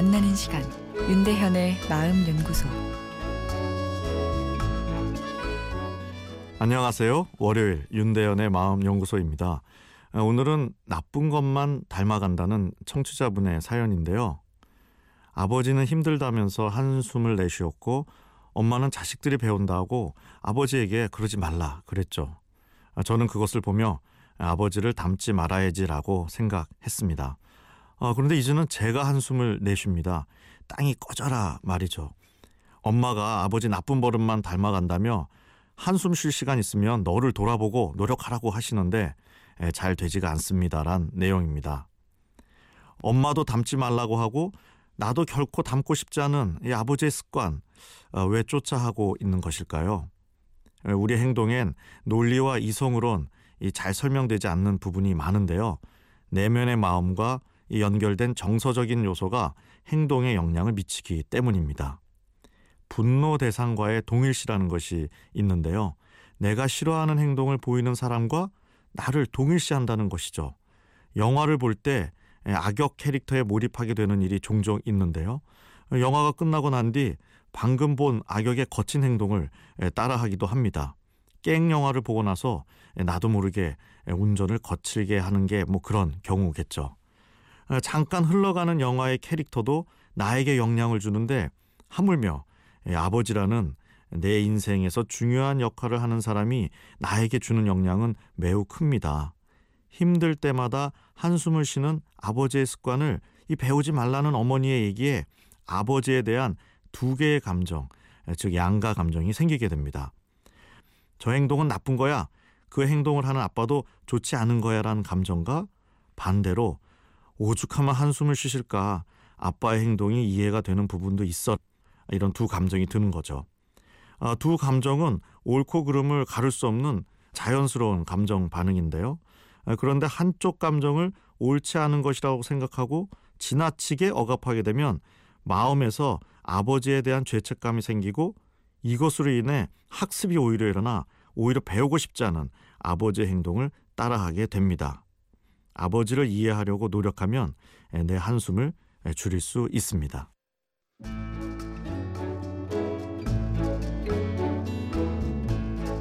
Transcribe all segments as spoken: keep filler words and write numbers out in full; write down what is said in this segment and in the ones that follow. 만나는 시간, 윤대현의 마음연구소. 안녕하세요. 월요일 윤대현의 마음연구소입니다. 오늘은 나쁜 것만 닮아간다는 청취자분의 사연인데요. 아버지는 힘들다면서 한숨을 내쉬었고 엄마는 자식들이 배운다고 아버지에게 그러지 말라 그랬죠. 저는 그것을 보며 아버지를 닮지 말아야지라고 생각했습니다. 어, 그런데 이제는 제가 한숨을 내쉽니다. 땅이 꺼져라 말이죠. 엄마가 아버지 나쁜 버릇만 닮아간다며 한숨 쉴 시간 있으면 너를 돌아보고 노력하라고 하시는데 에, 잘 되지가 않습니다란 내용입니다. 엄마도 닮지 말라고 하고 나도 결코 닮고 싶지 않은 이 아버지의 습관, 어, 왜 쫓아하고 있는 것일까요? 우리 행동엔 논리와 이성으론 이 잘 설명되지 않는 부분이 많은데요. 내면의 마음과 이 연결된 정서적인 요소가 행동에 영향을 미치기 때문입니다. 분노 대상과의 동일시라는 것이 있는데요. 내가 싫어하는 행동을 보이는 사람과 나를 동일시한다는 것이죠. 영화를 볼 때 악역 캐릭터에 몰입하게 되는 일이 종종 있는데요. 영화가 끝나고 난 뒤 방금 본 악역의 거친 행동을 따라하기도 합니다. 깽 영화를 보고 나서 나도 모르게 운전을 거칠게 하는 게 뭐 그런 경우겠죠. 잠깐 흘러가는 영화의 캐릭터도 나에게 영향을 주는데 하물며 아버지라는 내 인생에서 중요한 역할을 하는 사람이 나에게 주는 영향은 매우 큽니다. 힘들 때마다 한숨을 쉬는 아버지의 습관을 이 배우지 말라는 어머니의 얘기에 아버지에 대한 두 개의 감정, 즉 양가 감정이 생기게 됩니다. 저 행동은 나쁜 거야, 그 행동을 하는 아빠도 좋지 않은 거야라는 감정과 반대로 오죽하면 한숨을 쉬실까, 아빠의 행동이 이해가 되는 부분도 있어, 이런 두 감정이 드는 거죠. 두 감정은 옳고 그름을 가를 수 없는 자연스러운 감정 반응인데요. 그런데 한쪽 감정을 옳지 않은 것이라고 생각하고 지나치게 억압하게 되면 마음에서 아버지에 대한 죄책감이 생기고 이것으로 인해 학습이 오히려 일어나 오히려 배우고 싶지 않은 아버지의 행동을 따라하게 됩니다. 아버지를 이해하려고 노력하면 내 한숨을 줄일 수 있습니다.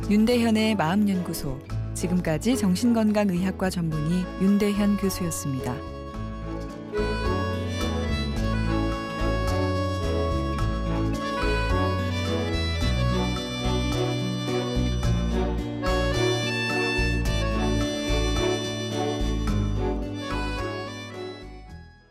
윤대현의 마음연구소, 지금까지 정신건강의학과 전문의 윤대현 교수였습니다.